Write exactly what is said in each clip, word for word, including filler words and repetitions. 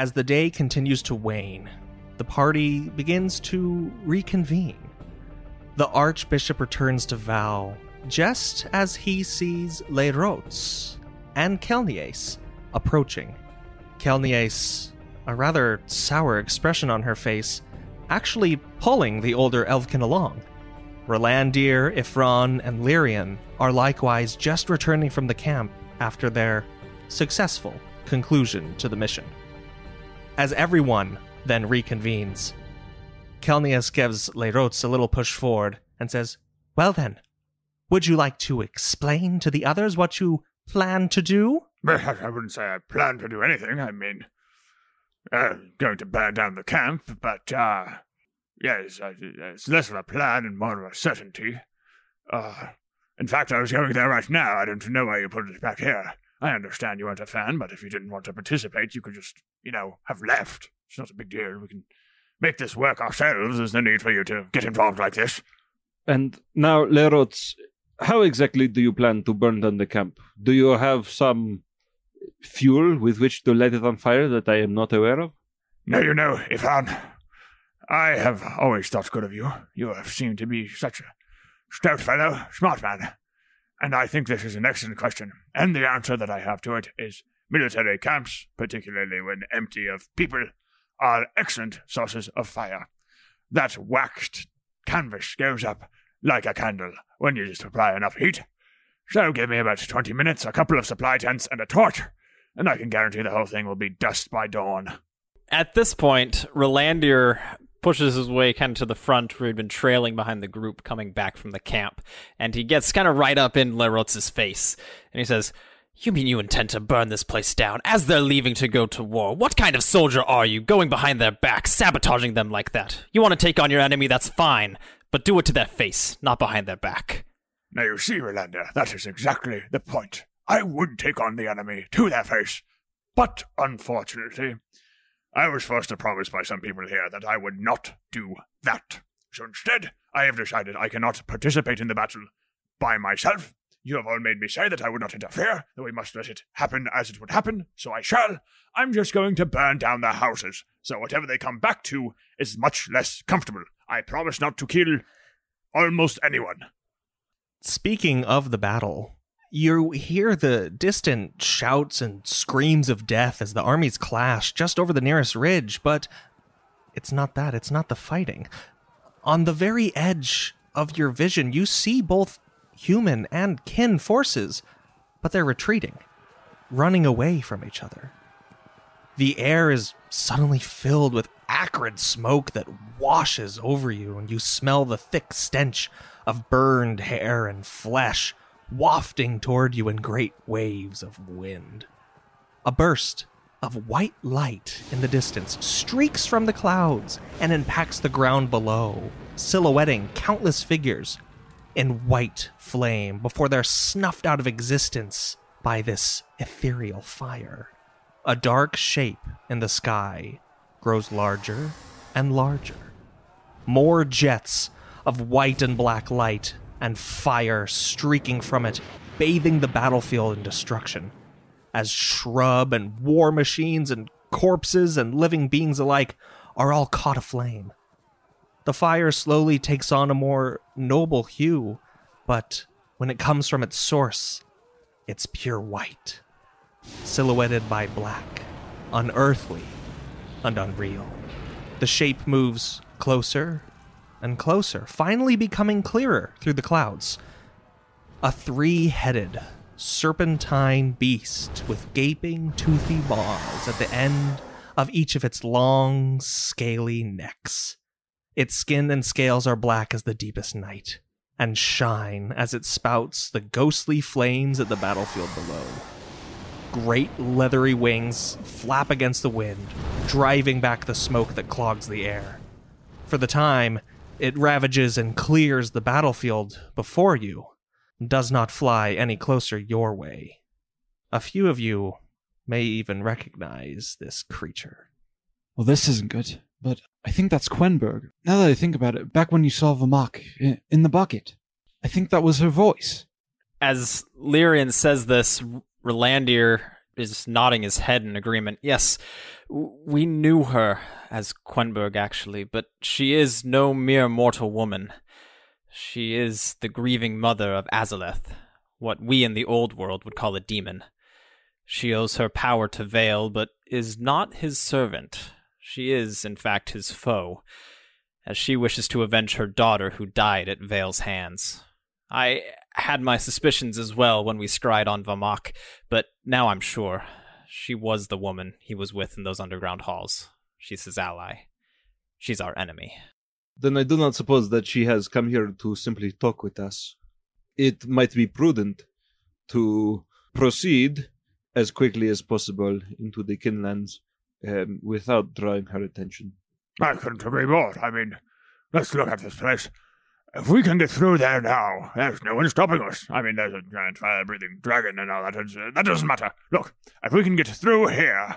As the day continues to wane, the party begins to reconvene. The Archbishop returns to Val just as he sees Les Rotes and Kelnies approaching. Kelnies, a rather sour expression on her face, actually pulling the older Elfkin along. Relandir, Ifron, and Lyrian are likewise just returning from the camp after their successful conclusion to the mission. As everyone then reconvenes, Kelnies gives Les Rotes a little push forward and says, "Well then, would you like to explain to the others what you plan to do?" I wouldn't say I plan to do anything. I mean, uh, going to burn down the camp, but, uh, yes, I, it's less of a plan and more of a certainty. Uh, in fact, I was going there right now. I don't know why you put it back here. I understand you weren't a fan, but if you didn't want to participate, you could just, you know, have left. It's not a big deal. We can make this work ourselves. There's no need for you to get involved like this. And now, Les Rotes, how exactly do you plan to burn down the camp? Do you have some fuel with which to light it on fire that I am not aware of? No, you know, Ifran, I have always thought good of you. You have seemed to be such a stout fellow, smart man. And I think this is an excellent question. And the answer that I have to it is military camps, particularly when empty of people, are excellent sources of fire. That waxed canvas goes up like a candle when you just apply enough heat. So give me about twenty minutes, a couple of supply tents, and a torch, and I can guarantee the whole thing will be dust by dawn. At this point, Relandir pushes his way kind of to the front where he'd been trailing behind the group coming back from the camp, and he gets kind of right up in Les Rotes' face, and he says, "You mean you intend to burn this place down as they're leaving to go to war? What kind of soldier are you, going behind their backs, sabotaging them like that? You want to take on your enemy, that's fine, but do it to their face, not behind their back." Now you see, Relandir, that is exactly the point. I would take on the enemy to their face, but unfortunately, I was forced to promise by some people here that I would not do that. So instead, I have decided I cannot participate in the battle by myself. You have all made me say that I would not interfere, that we must let it happen as it would happen, so I shall. I'm just going to burn down their houses, so whatever they come back to is much less comfortable. I promise not to kill almost anyone. Speaking of the battle, you hear the distant shouts and screams of death as the armies clash just over the nearest ridge, but it's not that. It's not the fighting. On the very edge of your vision, you see both human and kin forces, but they're retreating, running away from each other. The air is suddenly filled with acrid smoke that washes over you, and you smell the thick stench of burned hair and flesh wafting toward you in great waves of wind. A burst of white light in the distance streaks from the clouds and impacts the ground below, silhouetting countless figures in white flame before they're snuffed out of existence by this ethereal fire. A dark shape in the sky grows larger and larger. More jets of white and black light and fire streaking from it, bathing the battlefield in destruction, as shrub and war machines and corpses and living beings alike are all caught aflame. The fire slowly takes on a more noble hue, but when it comes from its source, it's pure white, silhouetted by black, unearthly and unreal. The shape moves closer and closer, finally becoming clearer through the clouds. A three-headed, serpentine beast with gaping, toothy maws at the end of each of its long, scaly necks. Its skin and scales are black as the deepest night, and shine as it spouts the ghostly flames at the battlefield below. Great leathery wings flap against the wind, driving back the smoke that clogs the air. For the time, it ravages and clears the battlefield before you, and does not fly any closer your way. A few of you may even recognize this creature. Well, this isn't good. But I think that's Quenberg. Now that I think about it, back when you saw Vamak in the bucket, I think that was her voice. As Lyrian says this, Relandir is nodding his head in agreement. Yes, we knew her as Quenberg, actually, but she is no mere mortal woman. She is the grieving mother of Azaleth, what we in the old world would call a demon. She owes her power to Vale, but is not his servant. She is, in fact, his foe, as she wishes to avenge her daughter who died at Vale's hands. I had my suspicions as well when we scried on Vamak, but now I'm sure. She was the woman he was with in those underground halls. She's his ally. She's our enemy. Then I do not suppose that she has come here to simply talk with us. It might be prudent to proceed as quickly as possible into the Kinlands um, without drawing her attention. I couldn't agree more. I mean, let's look at this place. If we can get through there now, there's no one stopping us. I mean, there's a giant fire-breathing dragon and all that. Uh, that doesn't matter. Look, if we can get through here,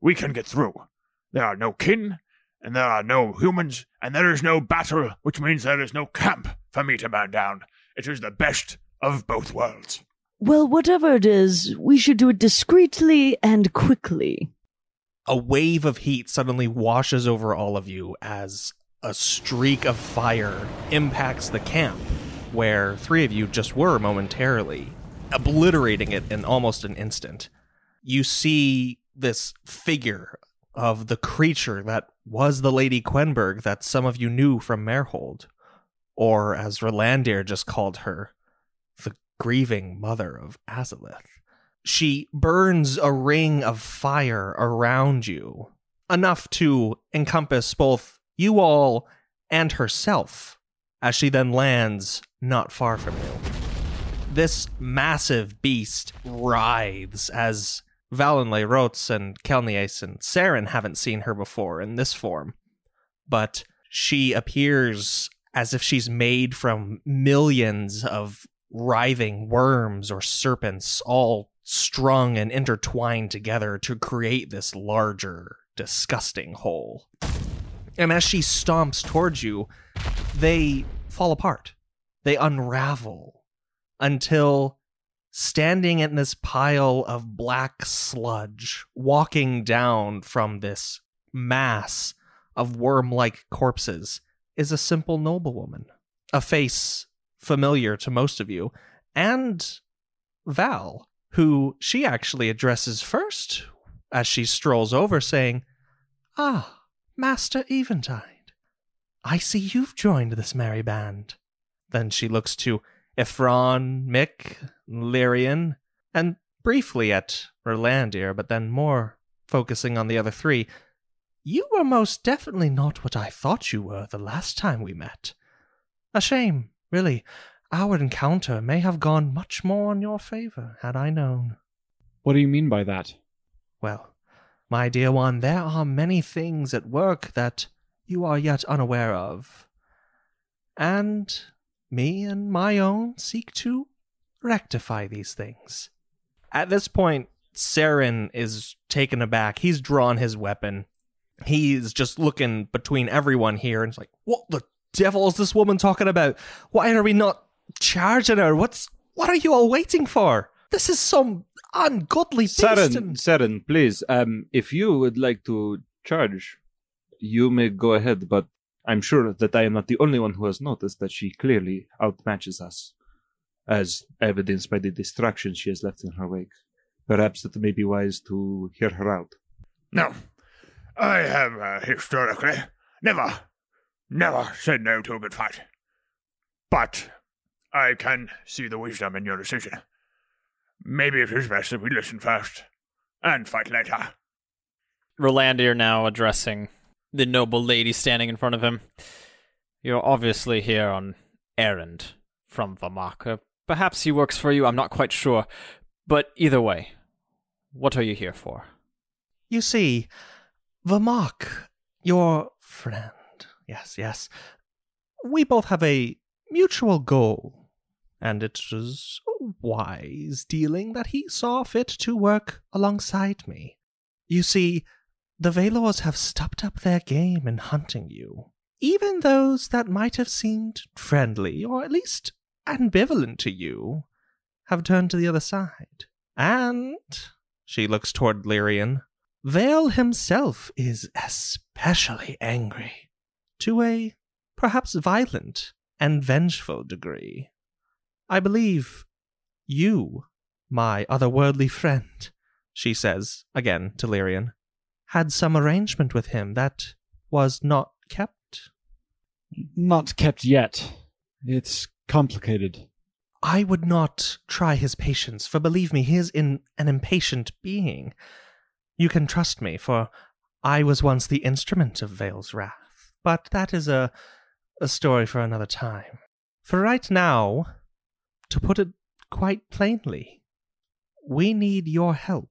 we can get through. There are no kin, and there are no humans, and there is no battle, which means there is no camp for me to burn down. It is the best of both worlds. Well, whatever it is, we should do it discreetly and quickly. A wave of heat suddenly washes over all of you as a streak of fire impacts the camp, where three of you just were momentarily, obliterating it in almost an instant. You see this figure of the creature that was the Lady Quenberg that some of you knew from Merhold, or as Rolandir just called her, the grieving mother of Azaleth. She burns a ring of fire around you, enough to encompass both you all and herself, as she then lands not far from you. This massive beast writhes, as Valenley Rots and Kelnies and Saren haven't seen her before in this form, but she appears as if she's made from millions of writhing worms or serpents, all strung and intertwined together to create this larger, disgusting hole. And as she stomps towards you, they fall apart. They unravel until, standing in this pile of black sludge, walking down from this mass of worm-like corpses, is a simple noblewoman. A face familiar to most of you, and Val, who she actually addresses first as she strolls over, saying, "Ah, Master Eventide, I see you've joined this merry band." Then she looks to Ephron, Mick, Lyrian, and briefly at Rolandir, but then more focusing on the other three. "You were most definitely not what I thought you were the last time we met. A shame, really. Our encounter may have gone much more in your favor, had I known." "What do you mean by that?" "Well, my dear one, there are many things at work that you are yet unaware of, and me and my own seek to rectify these things." At this point, Saren is taken aback. He's drawn his weapon. He's just looking between everyone here, and it's like, "What the devil is this woman talking about? Why are we not charging her? What's what are you all waiting for? This is some ungodly beast." Saren, Saren, please, um, if you would like to charge, you may go ahead, but I'm sure that I am not the only one who has noticed that she clearly outmatches us, as evidenced by the distraction she has left in her wake. Perhaps it may be wise to hear her out. "No. I have, uh, historically, never, never said no to a good fight. But I can see the wisdom in your decision. Maybe it is best that we listen first and fight later." Rolandir now addressing the noble lady standing in front of him. "You're obviously here on errand from Vermak. Perhaps he works for you, I'm not quite sure. But either way, what are you here for?" "You see, Vermak, your friend, yes, yes, we both have a mutual goal, and it is wise dealing that he saw fit to work alongside me. You see, the Valors have stepped up their game in hunting you. Even those that might have seemed friendly, or at least ambivalent to you, have turned to the other side. And She looks toward Lyrian. Vale himself is especially angry, to a perhaps violent and vengeful degree. I believe you, my otherworldly friend, she says, again to Lyrian, had some arrangement with him that was not kept? Not kept yet. It's complicated. I would not try his patience, for believe me, he is in an impatient being. You can trust me, for I was once the instrument of Vale's wrath, but that is a, a story for another time. For right now, to put it quite plainly, we need your help.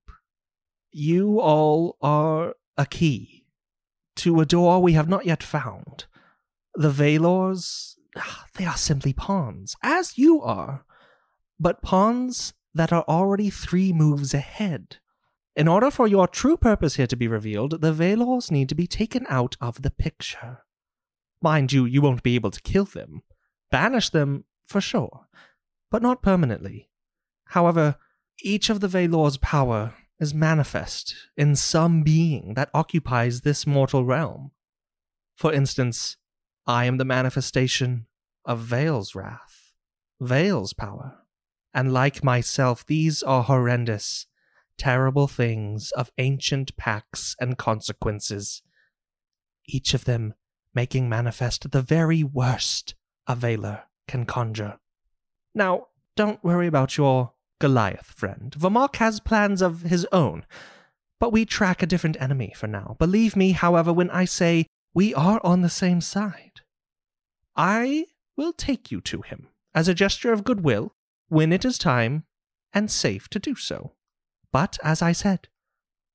You all are a key to a door we have not yet found. The Valors, they are simply pawns, as you are, but pawns that are already three moves ahead. In order for your true purpose here to be revealed, the Valors need to be taken out of the picture. Mind you, you won't be able to kill them. Banish them, for sure, but not permanently. However, each of the Valors' power is manifest in some being that occupies this mortal realm. For instance, I am the manifestation of Vale's wrath, Vale's power, and like myself, these are horrendous, terrible things of ancient pacts and consequences, each of them making manifest the very worst a Valor can conjure. Now, don't worry about your Goliath friend. Vermak has plans of his own, but we track a different enemy for now. Believe me, however, when I say we are on the same side. I will take you to him as a gesture of goodwill when it is time and safe to do so. But, as I said,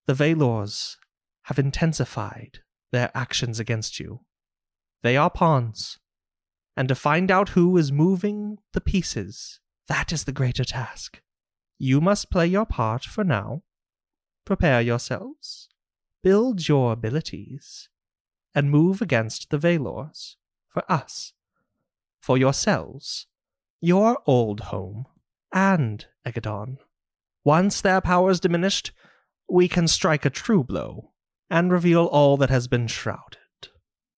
the Valors have intensified their actions against you. They are pawns, and to find out who is moving the pieces, that is the greater task. You must play your part for now. Prepare yourselves, build your abilities, and move against the Valors, for us, for yourselves, your old home, and Egadon. Once their power is diminished, we can strike a true blow and reveal all that has been shrouded.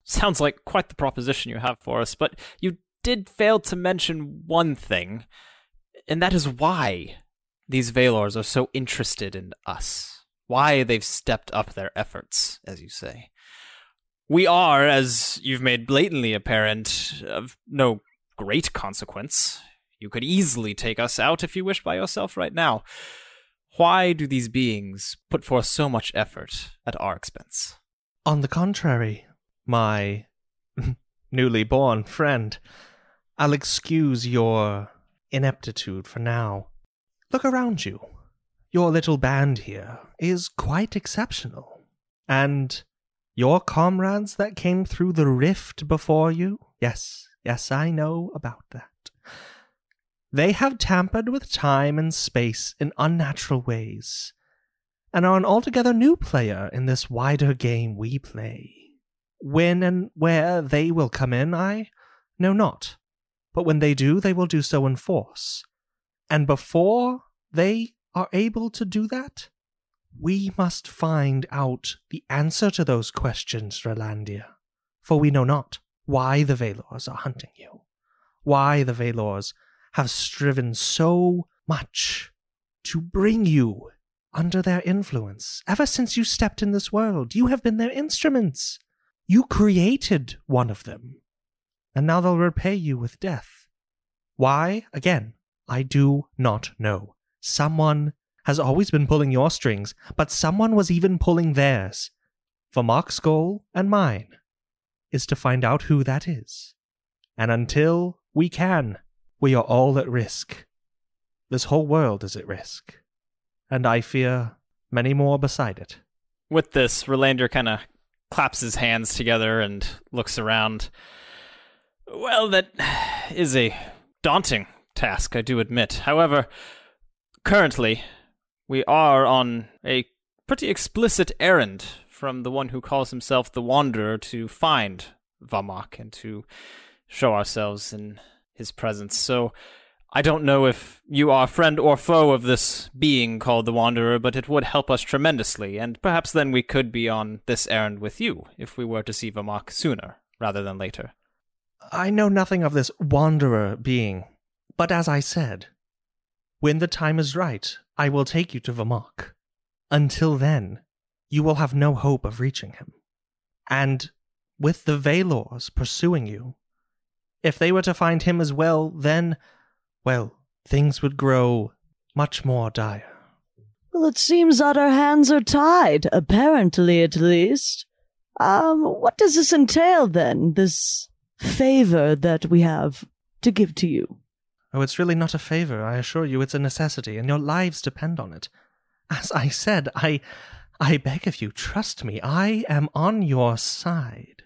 Sounds like quite the proposition you have for us, but you did fail to mention one thing, and that is why these Valors are so interested in us, why they've stepped up their efforts, as you say. We are, as you've made blatantly apparent, of no great consequence. You could easily take us out if you wish by yourself right now. Why do these beings put forth so much effort at our expense? On the contrary, my newly born friend, I'll excuse your ineptitude for now. Look around you. Your little band here is quite exceptional. And your comrades that came through the rift before you, yes, yes, I know about that. They have tampered with time and space in unnatural ways, and are an altogether new player in this wider game we play. When and where they will come in, I know not, but when they do, they will do so in force. And before they are able to do that, we must find out the answer to those questions, Relandia, for we know not why the Valors are hunting you, why the Valors have striven so much to bring you under their influence. Ever since you stepped in this world, you have been their instruments. You created one of them, and now they'll repay you with death. Why, again, I do not know. Someone has always been pulling your strings, but someone was even pulling theirs. For Mark's goal, and mine, is to find out who that is. And until we can, we are all at risk. This whole world is at risk. And I fear many more beside it. With this, Relander kind of claps his hands together and looks around. Well, that is a daunting task, I do admit. However, currently, we are on a pretty explicit errand from the one who calls himself the Wanderer to find Vamak and to show ourselves in his presence, so I don't know if you are friend or foe of this being called the Wanderer, but it would help us tremendously, and perhaps then we could be on this errand with you, if we were to see Vermak sooner rather than later. I know nothing of this Wanderer being, but as I said, when the time is right, I will take you to Vermak. Until then, you will have no hope of reaching him. And with the Valors pursuing you, if they were to find him as well, then... well, things would grow much more dire. Well, it seems that our hands are tied, apparently at least. Um, what does this entail then, this favor that we have to give to you? Oh, it's really not a favor, I assure you. It's a necessity, and your lives depend on it. As I said, I, I beg of you, trust me, I am on your side.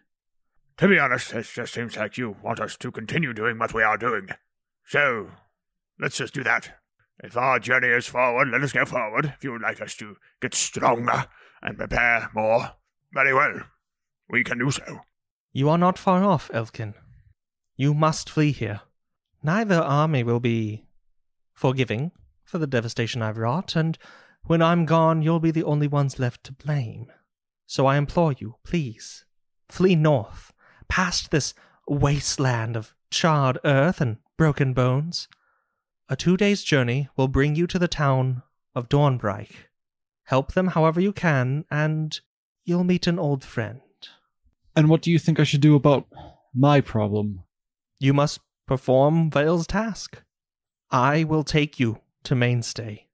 To be honest, it just seems like you want us to continue doing what we are doing. So... let's just do that. If our journey is forward, let us go forward, if you would like us to get stronger and prepare more. Very well. We can do so. You are not far off, Elfkin. You must flee here. Neither army will be forgiving for the devastation I've wrought, and when I'm gone, you'll be the only ones left to blame. So I implore you, please, flee north, past this wasteland of charred earth and broken bones. A two days' journey will bring you to the town of Dornbreich. Help them however you can, and you'll meet an old friend. And what do you think I should do about my problem? You must perform Vale's task. I will take you to Mainstay,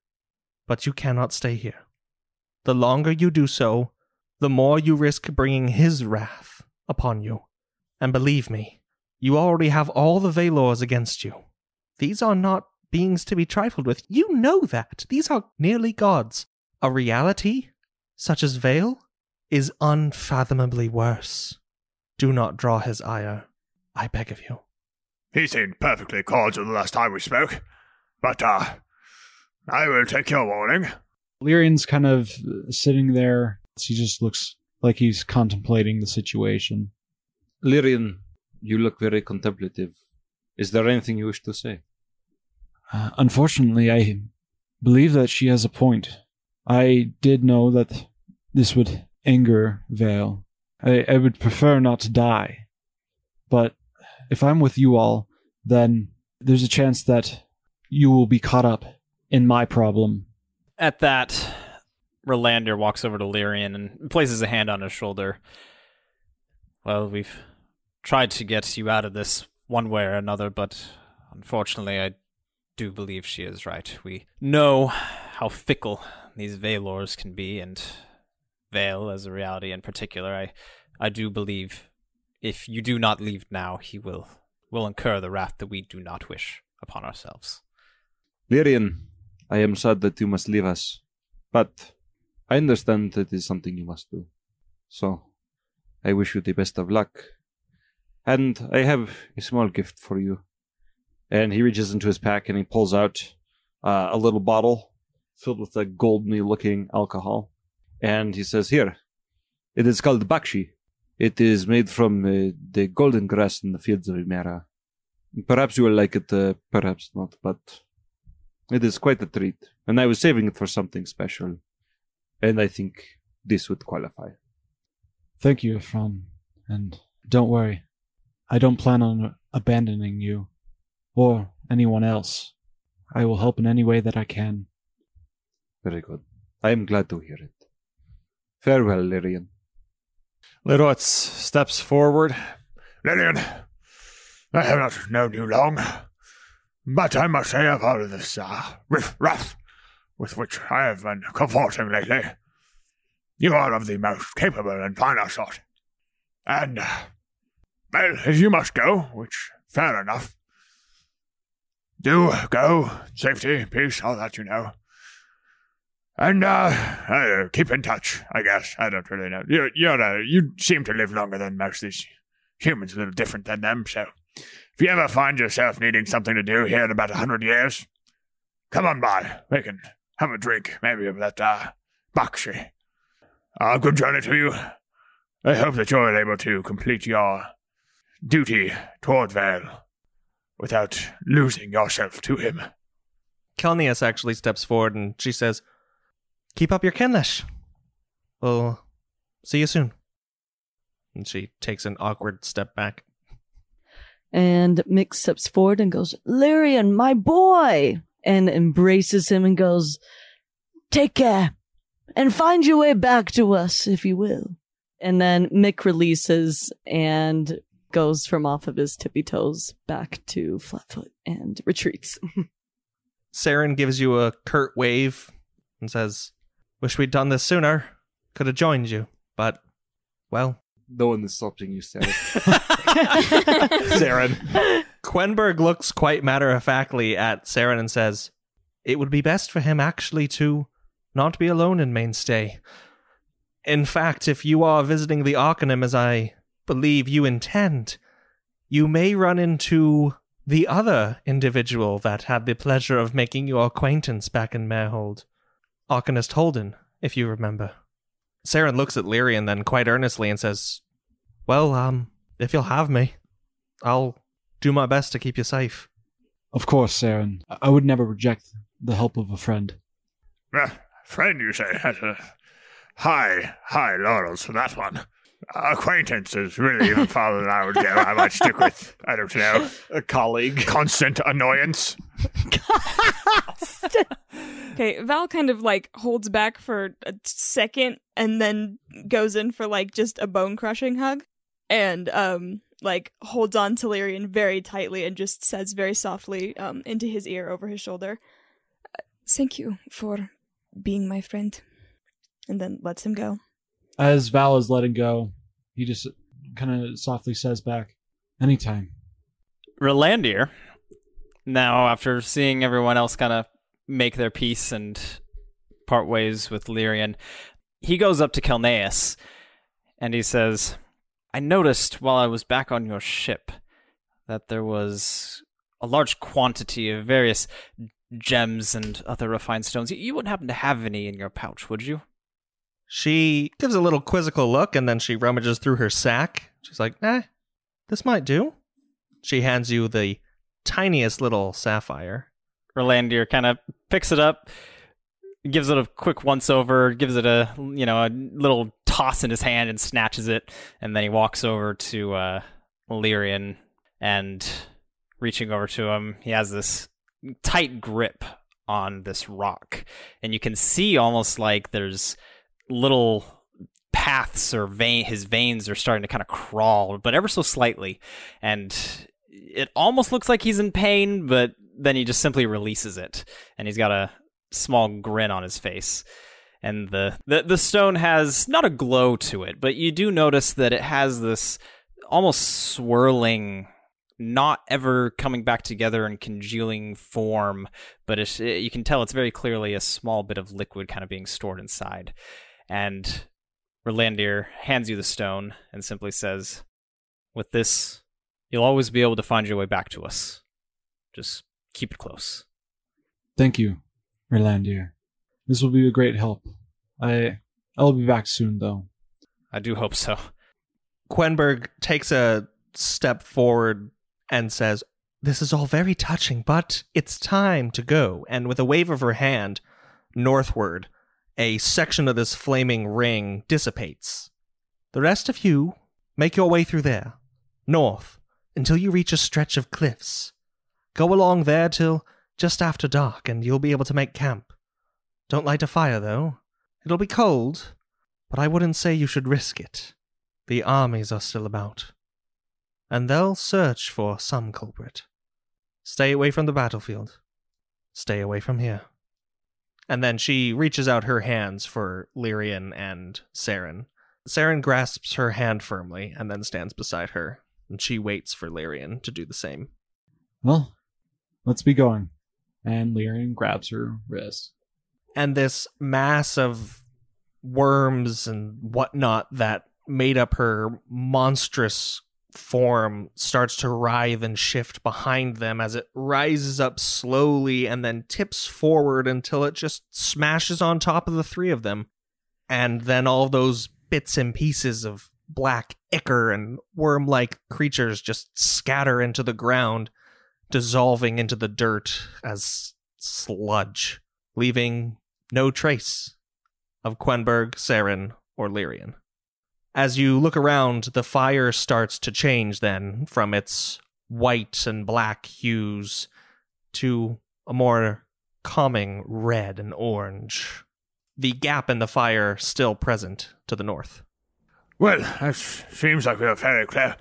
but you cannot stay here. The longer you do so, the more you risk bringing his wrath upon you. And believe me, you already have all the Valors against you. These are not beings to be trifled with. You know that. These are nearly gods. A reality, such as Vale, is unfathomably worse. Do not draw his ire, I beg of you. He seemed perfectly cordial the last time we spoke, but, uh, I will take your warning. Lyrian's kind of sitting there. He just looks like he's contemplating the situation. Lyrian, you look very contemplative. Is there anything you wish to say? Uh, unfortunately, I believe that she has a point. I did know that this would anger Vale. I, I would prefer not to die. But if I'm with you all, then there's a chance that you will be caught up in my problem. At that, Relander walks over to Lyrian and places a hand on his shoulder. Well, we've tried to get you out of this one way or another, but unfortunately I do believe she is right. We know how fickle these Valors can be, and Vale as a reality in particular. I, I do believe if you do not leave now, he will, will incur the wrath that we do not wish upon ourselves. Lyrian, I am sad that you must leave us, but I understand that it is something you must do. So, I wish you the best of luck. And I have a small gift for you. And he reaches into his pack and he pulls out uh, a little bottle filled with a golden-looking alcohol. And he says, here, it is called Bakshi. It is made from uh, the golden grass in the fields of Imera. Perhaps you will like it, uh, perhaps not, but it is quite a treat. And I was saving it for something special. And I think this would qualify. Thank you, Fran. And don't worry. I don't plan on abandoning you, or anyone else. I will help in any way that I can. Very good. I am glad to hear it. Farewell, Lyrian. Lerotz steps forward. Lyrian, I have not known you long, but I must say of all of this uh, riff-raff with which I have been comforting lately, you are of the most capable and finer sort. And... Uh, well, if you must go, which, fair enough, do go, safety, peace, all that you know. And, uh, uh keep in touch, I guess. I don't really know. You're, you're, uh, you seem to live longer than most of these humans, a little different than them, so if you ever find yourself needing something to do here in about a hundred years, come on by. We can have a drink, maybe, of that, uh, Bakshi. Uh, good journey to you. I hope that you're able to complete your duty toward Vale. without losing yourself to him. Kalnias actually steps forward and she says, "Keep up your Kinlash. We'll see you soon." And she takes an awkward step back. And Mick steps forward and goes, "Lyrian, my boy!" And embraces him and goes, "Take care, and find your way back to us, if you will." And then Mick releases and goes from off of his tippy toes back to Flatfoot and retreats. Saren gives you a curt wave and says, "Wish we'd done this sooner. Could have joined you, but, well." No one is stopping you, Saren. Saren. Quenberg looks quite matter-of-factly at Saren and says, "It would be best for him actually to not be alone in Mainstay. In fact, if you are visiting the Arcanum as I believe you intend, you may run into the other individual that had the pleasure of making your acquaintance back in Merhold. Arcanist Holden, if you remember." Saren looks at Lyrian then quite earnestly and says, "Well, um, if you'll have me, I'll do my best to keep you safe." "Of course, Saren. I would never reject the help of a friend." Uh, friend, you say? High, high laurels for that one. Acquaintance is really the father that I would give. I might stick with, I don't know, a colleague. Constant annoyance. Okay, Val kind of like holds back for a second and then goes in for like just a bone crushing hug and um like holds on to Lyrian very tightly and just says very softly um into his ear over his shoulder, "Thank you for being my friend," and then lets him go. As Val is letting go, he just kind of softly says back, "Anytime." Relandir, now after seeing everyone else kind of make their peace and part ways with Lyrian, he goes up to Kalneus and he says, "I noticed while I was back on your ship that there was a large quantity of various gems and other refined stones. You wouldn't happen to have any in your pouch, would you?" She gives a little quizzical look, and then she rummages through her sack. She's like, "Eh, this might do." She hands you the tiniest little sapphire. Relandir kind of picks it up, gives it a quick once-over, gives it a you know a little toss in his hand and snatches it, and then he walks over to uh, Lyrian, and reaching over to him, he has this tight grip on this rock, and you can see almost like there's little paths or vein, his veins are starting to kind of crawl, but ever so slightly, and it almost looks like he's in pain, but then he just simply releases it, and he's got a small grin on his face. And the, the, the stone has not a glow to it, but you do notice that it has this almost swirling, not ever coming back together and congealing form, but it, you can tell it's very clearly a small bit of liquid kind of being stored inside. And Relandir hands you the stone and simply says, "With this, you'll always be able to find your way back to us. Just keep it close." "Thank you, Relandir. This will be a great help. I, I'll be back soon, though." "I do hope so." Quenberg takes a step forward and says, "This is all very touching, but it's time to go." And with a wave of her hand, northward, a section of this flaming ring dissipates. "The rest of you, make your way through there, north, until you reach a stretch of cliffs. Go along there till just after dark, and you'll be able to make camp. Don't light a fire, though. It'll be cold, but I wouldn't say you should risk it. The armies are still about, and they'll search for some culprit. Stay away from the battlefield. Stay away from here." And then she reaches out her hands for Lyrian and Saren. Saren grasps her hand firmly and then stands beside her, and she waits for Lyrian to do the same. "Well, let's be going." And Lyrian grabs her wrist. And this mass of worms and whatnot that made up her monstrous form starts to writhe and shift behind them as it rises up slowly and then tips forward until it just smashes on top of the three of them. And then all those bits and pieces of black ichor and worm-like creatures just scatter into the ground, dissolving into the dirt as sludge, leaving no trace of Quenberg, Saren, or Lyrian. As you look around, the fire starts to change then from its white and black hues to a more calming red and orange. The gap in the fire still present to the north. Well, that seems like we're very clear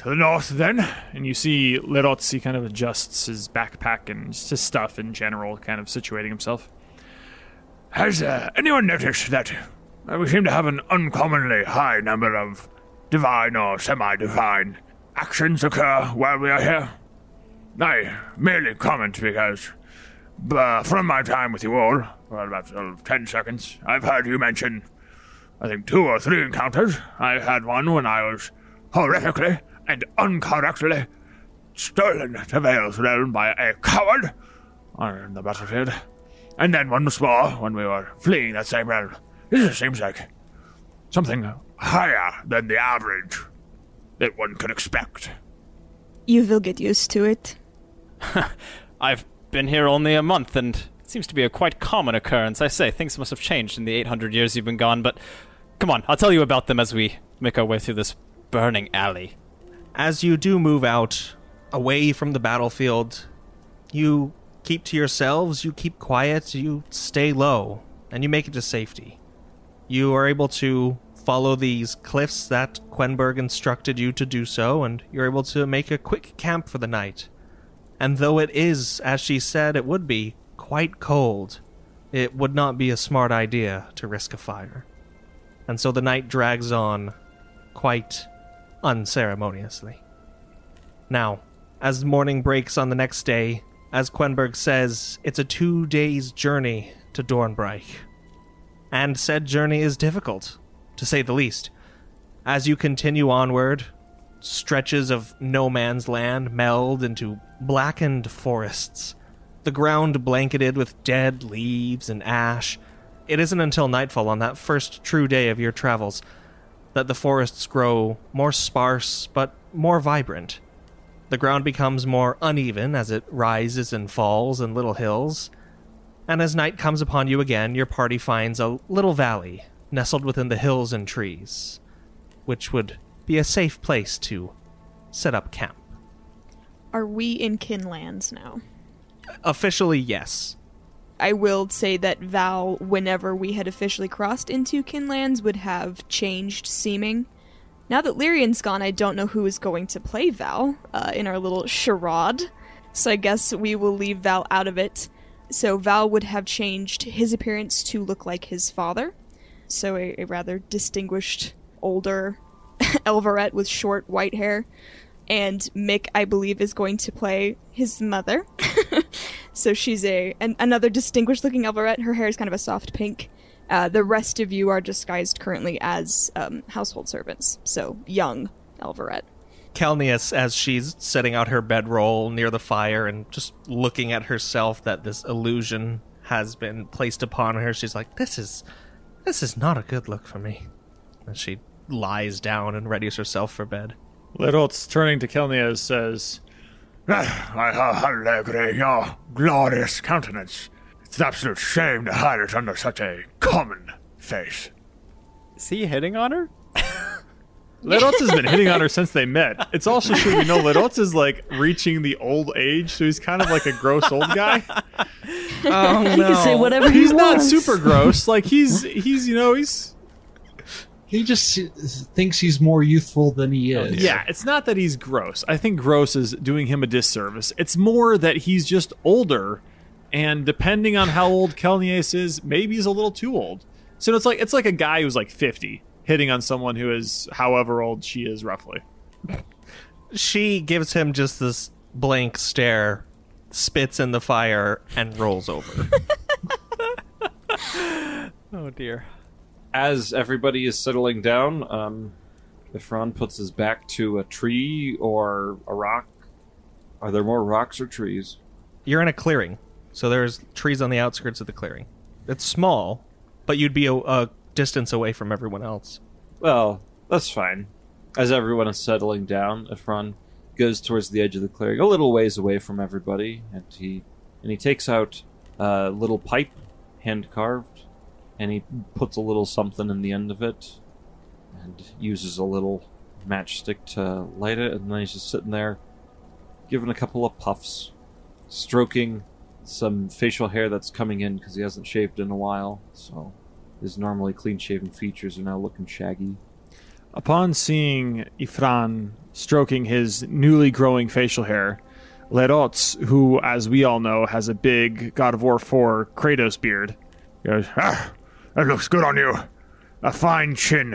to the north then. And you see Lerotzi kind of adjusts his backpack and his stuff in general, kind of situating himself. Has uh, anyone noticed that uh, we seem to have an uncommonly high number of divine or semi-divine actions occur while we are here? I merely comment because uh, from my time with you all, well, about uh, ten seconds, I've heard you mention, I think, two or three encounters. I had one when I was horrifically and incorrectly stolen to Vale's realm by a coward on the battlefield. And then once more, when we were fleeing that same realm. This seems like something higher than the average that one could expect. You will get used to it. I've been here only a month, and it seems to be a quite common occurrence. I say, things must have changed in the eight hundred years you've been gone, but come on, I'll tell you about them as we make our way through this burning alley. As you do move out, away from the battlefield, you keep to yourselves, you keep quiet, you stay low, and you make it to safety. You are able to follow these cliffs that Quenberg instructed you to do so, and you're able to make a quick camp for the night. And though it is, as she said it would be, quite cold, it would not be a smart idea to risk a fire. And so the night drags on quite unceremoniously. Now, as morning breaks on the next day, as Quenberg says, it's a two days journey to Dornbreich. And said journey is difficult, to say the least. As you continue onward, stretches of no man's land meld into blackened forests, the ground blanketed with dead leaves and ash. It isn't until nightfall on that first true day of your travels that the forests grow more sparse but more vibrant. The ground becomes more uneven as it rises and falls in little hills, and as night comes upon you again, your party finds a little valley nestled within the hills and trees, which would be a safe place to set up camp. Are we in Kinlands now? Officially, yes. I will say that Val, whenever we had officially crossed into Kinlands, would have changed seeming. Now that Lyrian's gone, I don't know who is going to play Val uh, in our little charade, so I guess we will leave Val out of it. So Val would have changed his appearance to look like his father, so a, a rather distinguished, older Elverette with short white hair. And Mick, I believe, is going to play his mother, so she's a an, another distinguished-looking Elverette. Her hair is kind of a soft pink. Uh, the rest of you are disguised currently as um, household servants, so young Elverette. Kelnius, as she's setting out her bedroll near the fire and just looking at herself that this illusion has been placed upon her, she's like, this is, this is not a good look for me. And she lies down and readies herself for bed. Lerotz, turning to Kelnius, says, I hardly agree. Your glorious countenance, it's an absolute shame to hide it under such a common face. Is he hitting on her? Lerotz has been hitting on her since they met. It's also true, you know, Lerotz is like reaching the old age, so he's kind of like a gross old guy. Oh no. He can say whatever he he's wants. Not super gross. Like he's he's you know he's he just thinks he's more youthful than he is. Yeah, it's not that he's gross. I think gross is doing him a disservice. It's more that he's just older. And depending on how old Kelnius is, maybe he's a little too old. So it's like it's like a guy who's like fifty hitting on someone who is however old she is roughly. She gives him just this blank stare, spits in the fire, and rolls over. Oh dear. As everybody is settling down, um, Ifran puts his back to a tree or a rock. Are there more rocks or trees? You're in a clearing. So there's trees on the outskirts of the clearing. It's small, but you'd be a, a distance away from everyone else. Well, that's fine. As everyone is settling down, Ifran goes towards the edge of the clearing, a little ways away from everybody, and he and he takes out a little pipe, hand carved, and he puts a little something in the end of it, and uses a little matchstick to light it, and then he's just sitting there, giving a couple of puffs, stroking some facial hair that's coming in because he hasn't shaved in a while, so his normally clean-shaven features are now looking shaggy. Upon seeing Ifran stroking his newly growing facial hair, Leroz, who, as we all know, has a big God of War four Kratos beard, goes, "Ah, that looks good on you. A fine chin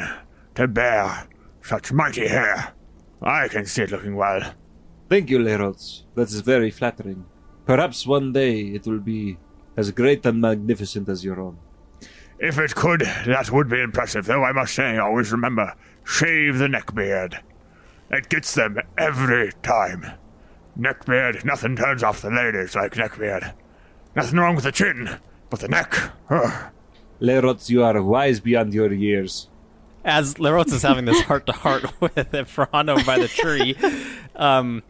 to bear such mighty hair. I can see it looking well." "Thank you, Leroz. That is very flattering. Perhaps one day it will be as great and magnificent as your own." "If it could, that would be impressive, though I must say, always remember, shave the neckbeard. It gets them every time. Neckbeard, nothing turns off the ladies like neckbeard. Nothing wrong with the chin, but the neck. Ugh." "Leroz, you are wise beyond your years." As Leroz is having this heart-to-heart with Efrano by the tree, um,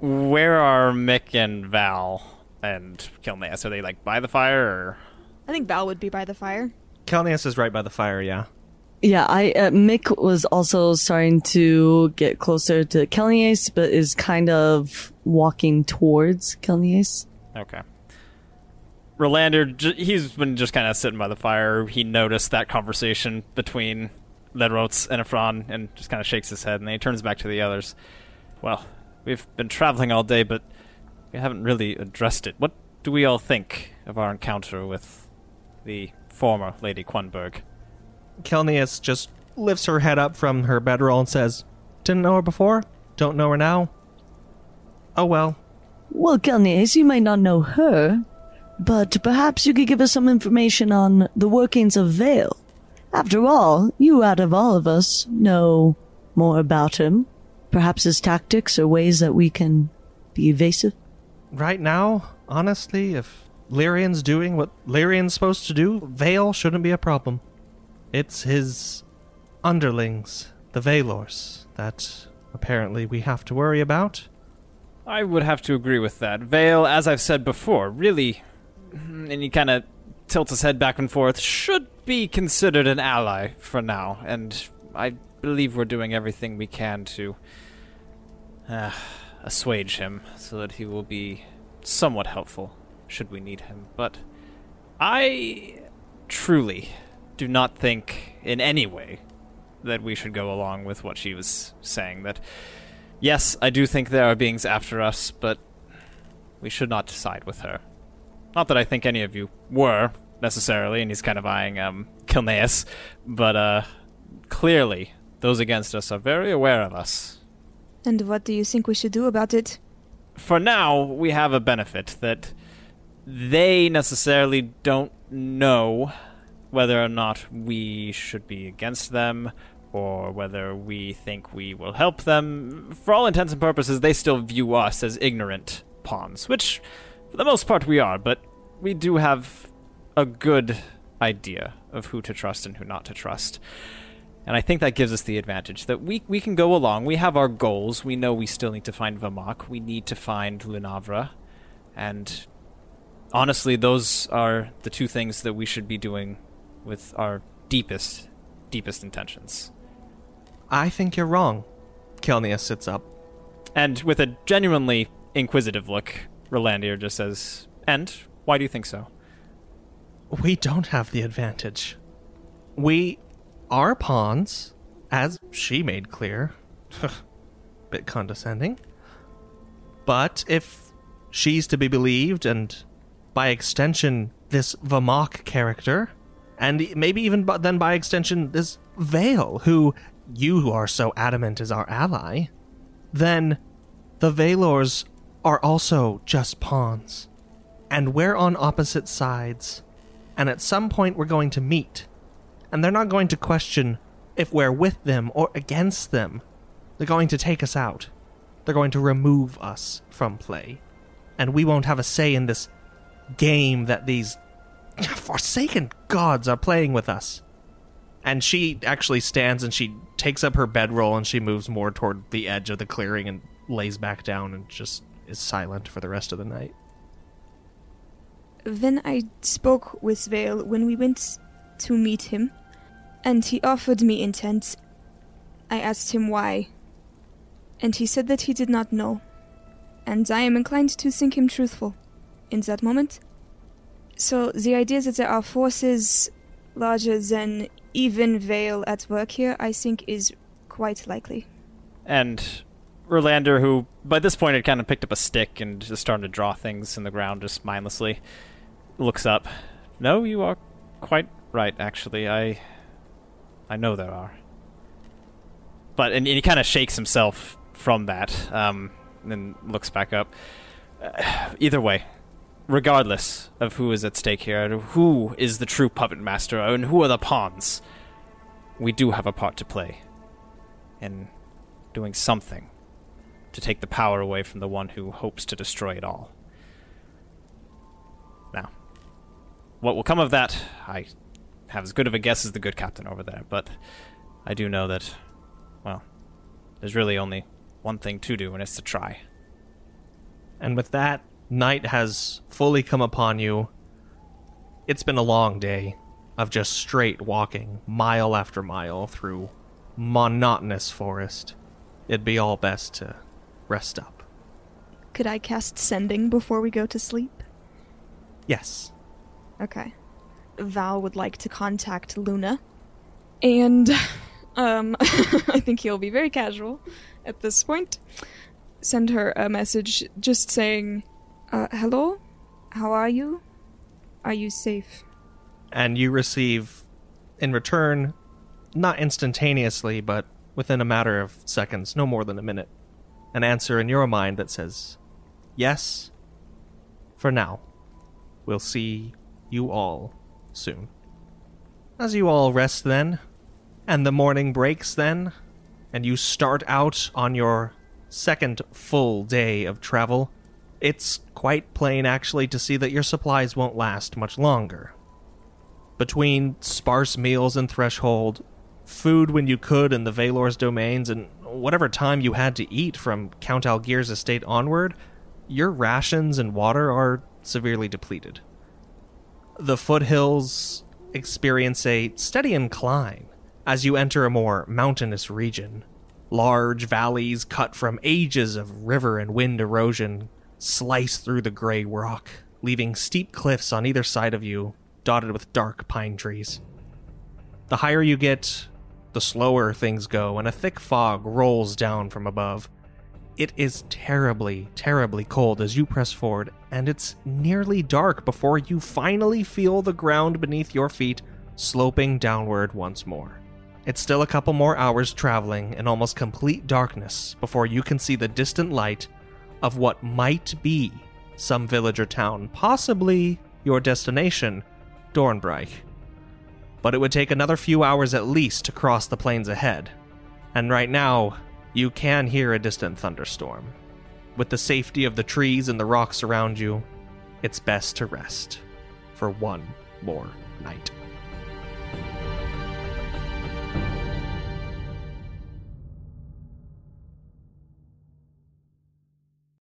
where are Mick and Val and Kilnass? Are they, like, by the fire, or...? I think Val would be by the fire. Kelnius is right by the fire, yeah. Yeah, I uh, Mick was also starting to get closer to Kelnius, but is kind of walking towards Kelnius. Okay. Rolander, j- he's been just kind of sitting by the fire. He noticed that conversation between Ledrots and Efron and just kind of shakes his head, and then he turns back to the others. "Well, we've been traveling all day, but we haven't really addressed it. What do we all think of our encounter with the former Lady Quenberg?" Kelnius just lifts her head up from her bedroll and says, "Didn't know her before, don't know her now. Oh well." "Well, Kelnius, you may not know her, but perhaps you could give us some information on the workings of Vale. After all, you out of all of us know more about him. Perhaps his tactics or ways that we can be evasive." "Right now, honestly, if Lyrian's doing what Lyrian's supposed to do, Vale shouldn't be a problem. It's his underlings, the Valors, that apparently we have to worry about." "I would have to agree with that. Vale, as I've said before, really," and he kind of tilts his head back and forth, "should be considered an ally for now, and I believe we're doing everything we can to uh, assuage him so that he will be somewhat helpful should we need him. But I truly do not think in any way that we should go along with what she was saying. That, yes, I do think there are beings after us, but we should not side with her. Not that I think any of you were, necessarily," and he's kind of eyeing um, Kilnaeus, but uh, clearly those against us are very aware of us. "And what do you think we should do about it?" "For now, we have a benefit that they necessarily don't know whether or not we should be against them or whether we think we will help them. For all intents and purposes, they still view us as ignorant pawns, which for the most part we are, but we do have a good idea of who to trust and who not to trust. And I think that gives us the advantage that we we can go along. We have our goals. We know we still need to find Vamak. We need to find Lunavra. And honestly, those are the two things that we should be doing with our deepest, deepest intentions." "I think you're wrong." Kelnius sits up. And with a genuinely inquisitive look, Rolandier just says, "And why do you think so?" "We don't have the advantage. We are pawns, as she made clear." Bit condescending. "But if she's to be believed, and by extension, this Vamak character, and maybe even b- then by extension, this Vale, who you are so adamant is our ally, then the Valors are also just pawns. And we're on opposite sides, and at some point we're going to meet. And they're not going to question if we're with them or against them. They're going to take us out. They're going to remove us from play. And we won't have a say in this game that these forsaken gods are playing with us." And she actually stands and she takes up her bedroll and she moves more toward the edge of the clearing and lays back down and just is silent for the rest of the night. Then I spoke with Vale when we went to meet him, and he offered me intent. I asked him why, and he said that he did not know, and I am inclined to think him truthful in that moment. So the idea that there are forces larger than even Vale at work here, I think, is quite likely. And Erlander, who by this point had kind of picked up a stick and just starting to draw things in the ground just mindlessly, looks up. No, you are quite right, actually. I I know there are. But, and, and he kind of shakes himself from that, um, and then looks back up. Uh, either way, regardless of who is at stake here, who is the true puppet master, and who are the pawns, we do have a part to play in doing something to take the power away from the one who hopes to destroy it all. Now, what will come of that, I have as good of a guess as the good captain over there, but I do know that, well, there's really only one thing to do, and it's to try. And with that, night has fully come upon you. It's been a long day of just straight walking, mile after mile, through monotonous forest. It'd be all best to rest up. Could I cast Sending before we go to sleep? Yes. Okay. Val would like to contact Luna, and um, I think he'll be very casual at this point. Send her a message just saying, Uh, hello? How are you? Are you safe? And you receive, in return, not instantaneously, but within a matter of seconds, no more than a minute, an answer in your mind that says, yes, for now. We'll see you all soon. As you all rest then, and the morning breaks then, and you start out on your second full day of travel, it's quite plain, actually, to see that your supplies won't last much longer. Between sparse meals and Threshold, food when you could in the Valor's domains, and whatever time you had to eat from Count Algeir's estate onward, your rations and water are severely depleted. The foothills experience a steady incline as you enter a more mountainous region. Large valleys cut from ages of river and wind erosion slice through the gray rock, leaving steep cliffs on either side of you, dotted with dark pine trees. The higher you get, the slower things go, and a thick fog rolls down from above. It is terribly, terribly cold as you press forward, and it's nearly dark before you finally feel the ground beneath your feet sloping downward once more. It's still a couple more hours traveling in almost complete darkness before you can see the distant light of what might be some village or town, possibly your destination, Dornbreich. But it would take another few hours at least to cross the plains ahead, and right now, you can hear a distant thunderstorm. With the safety of the trees and the rocks around you, it's best to rest for one more night.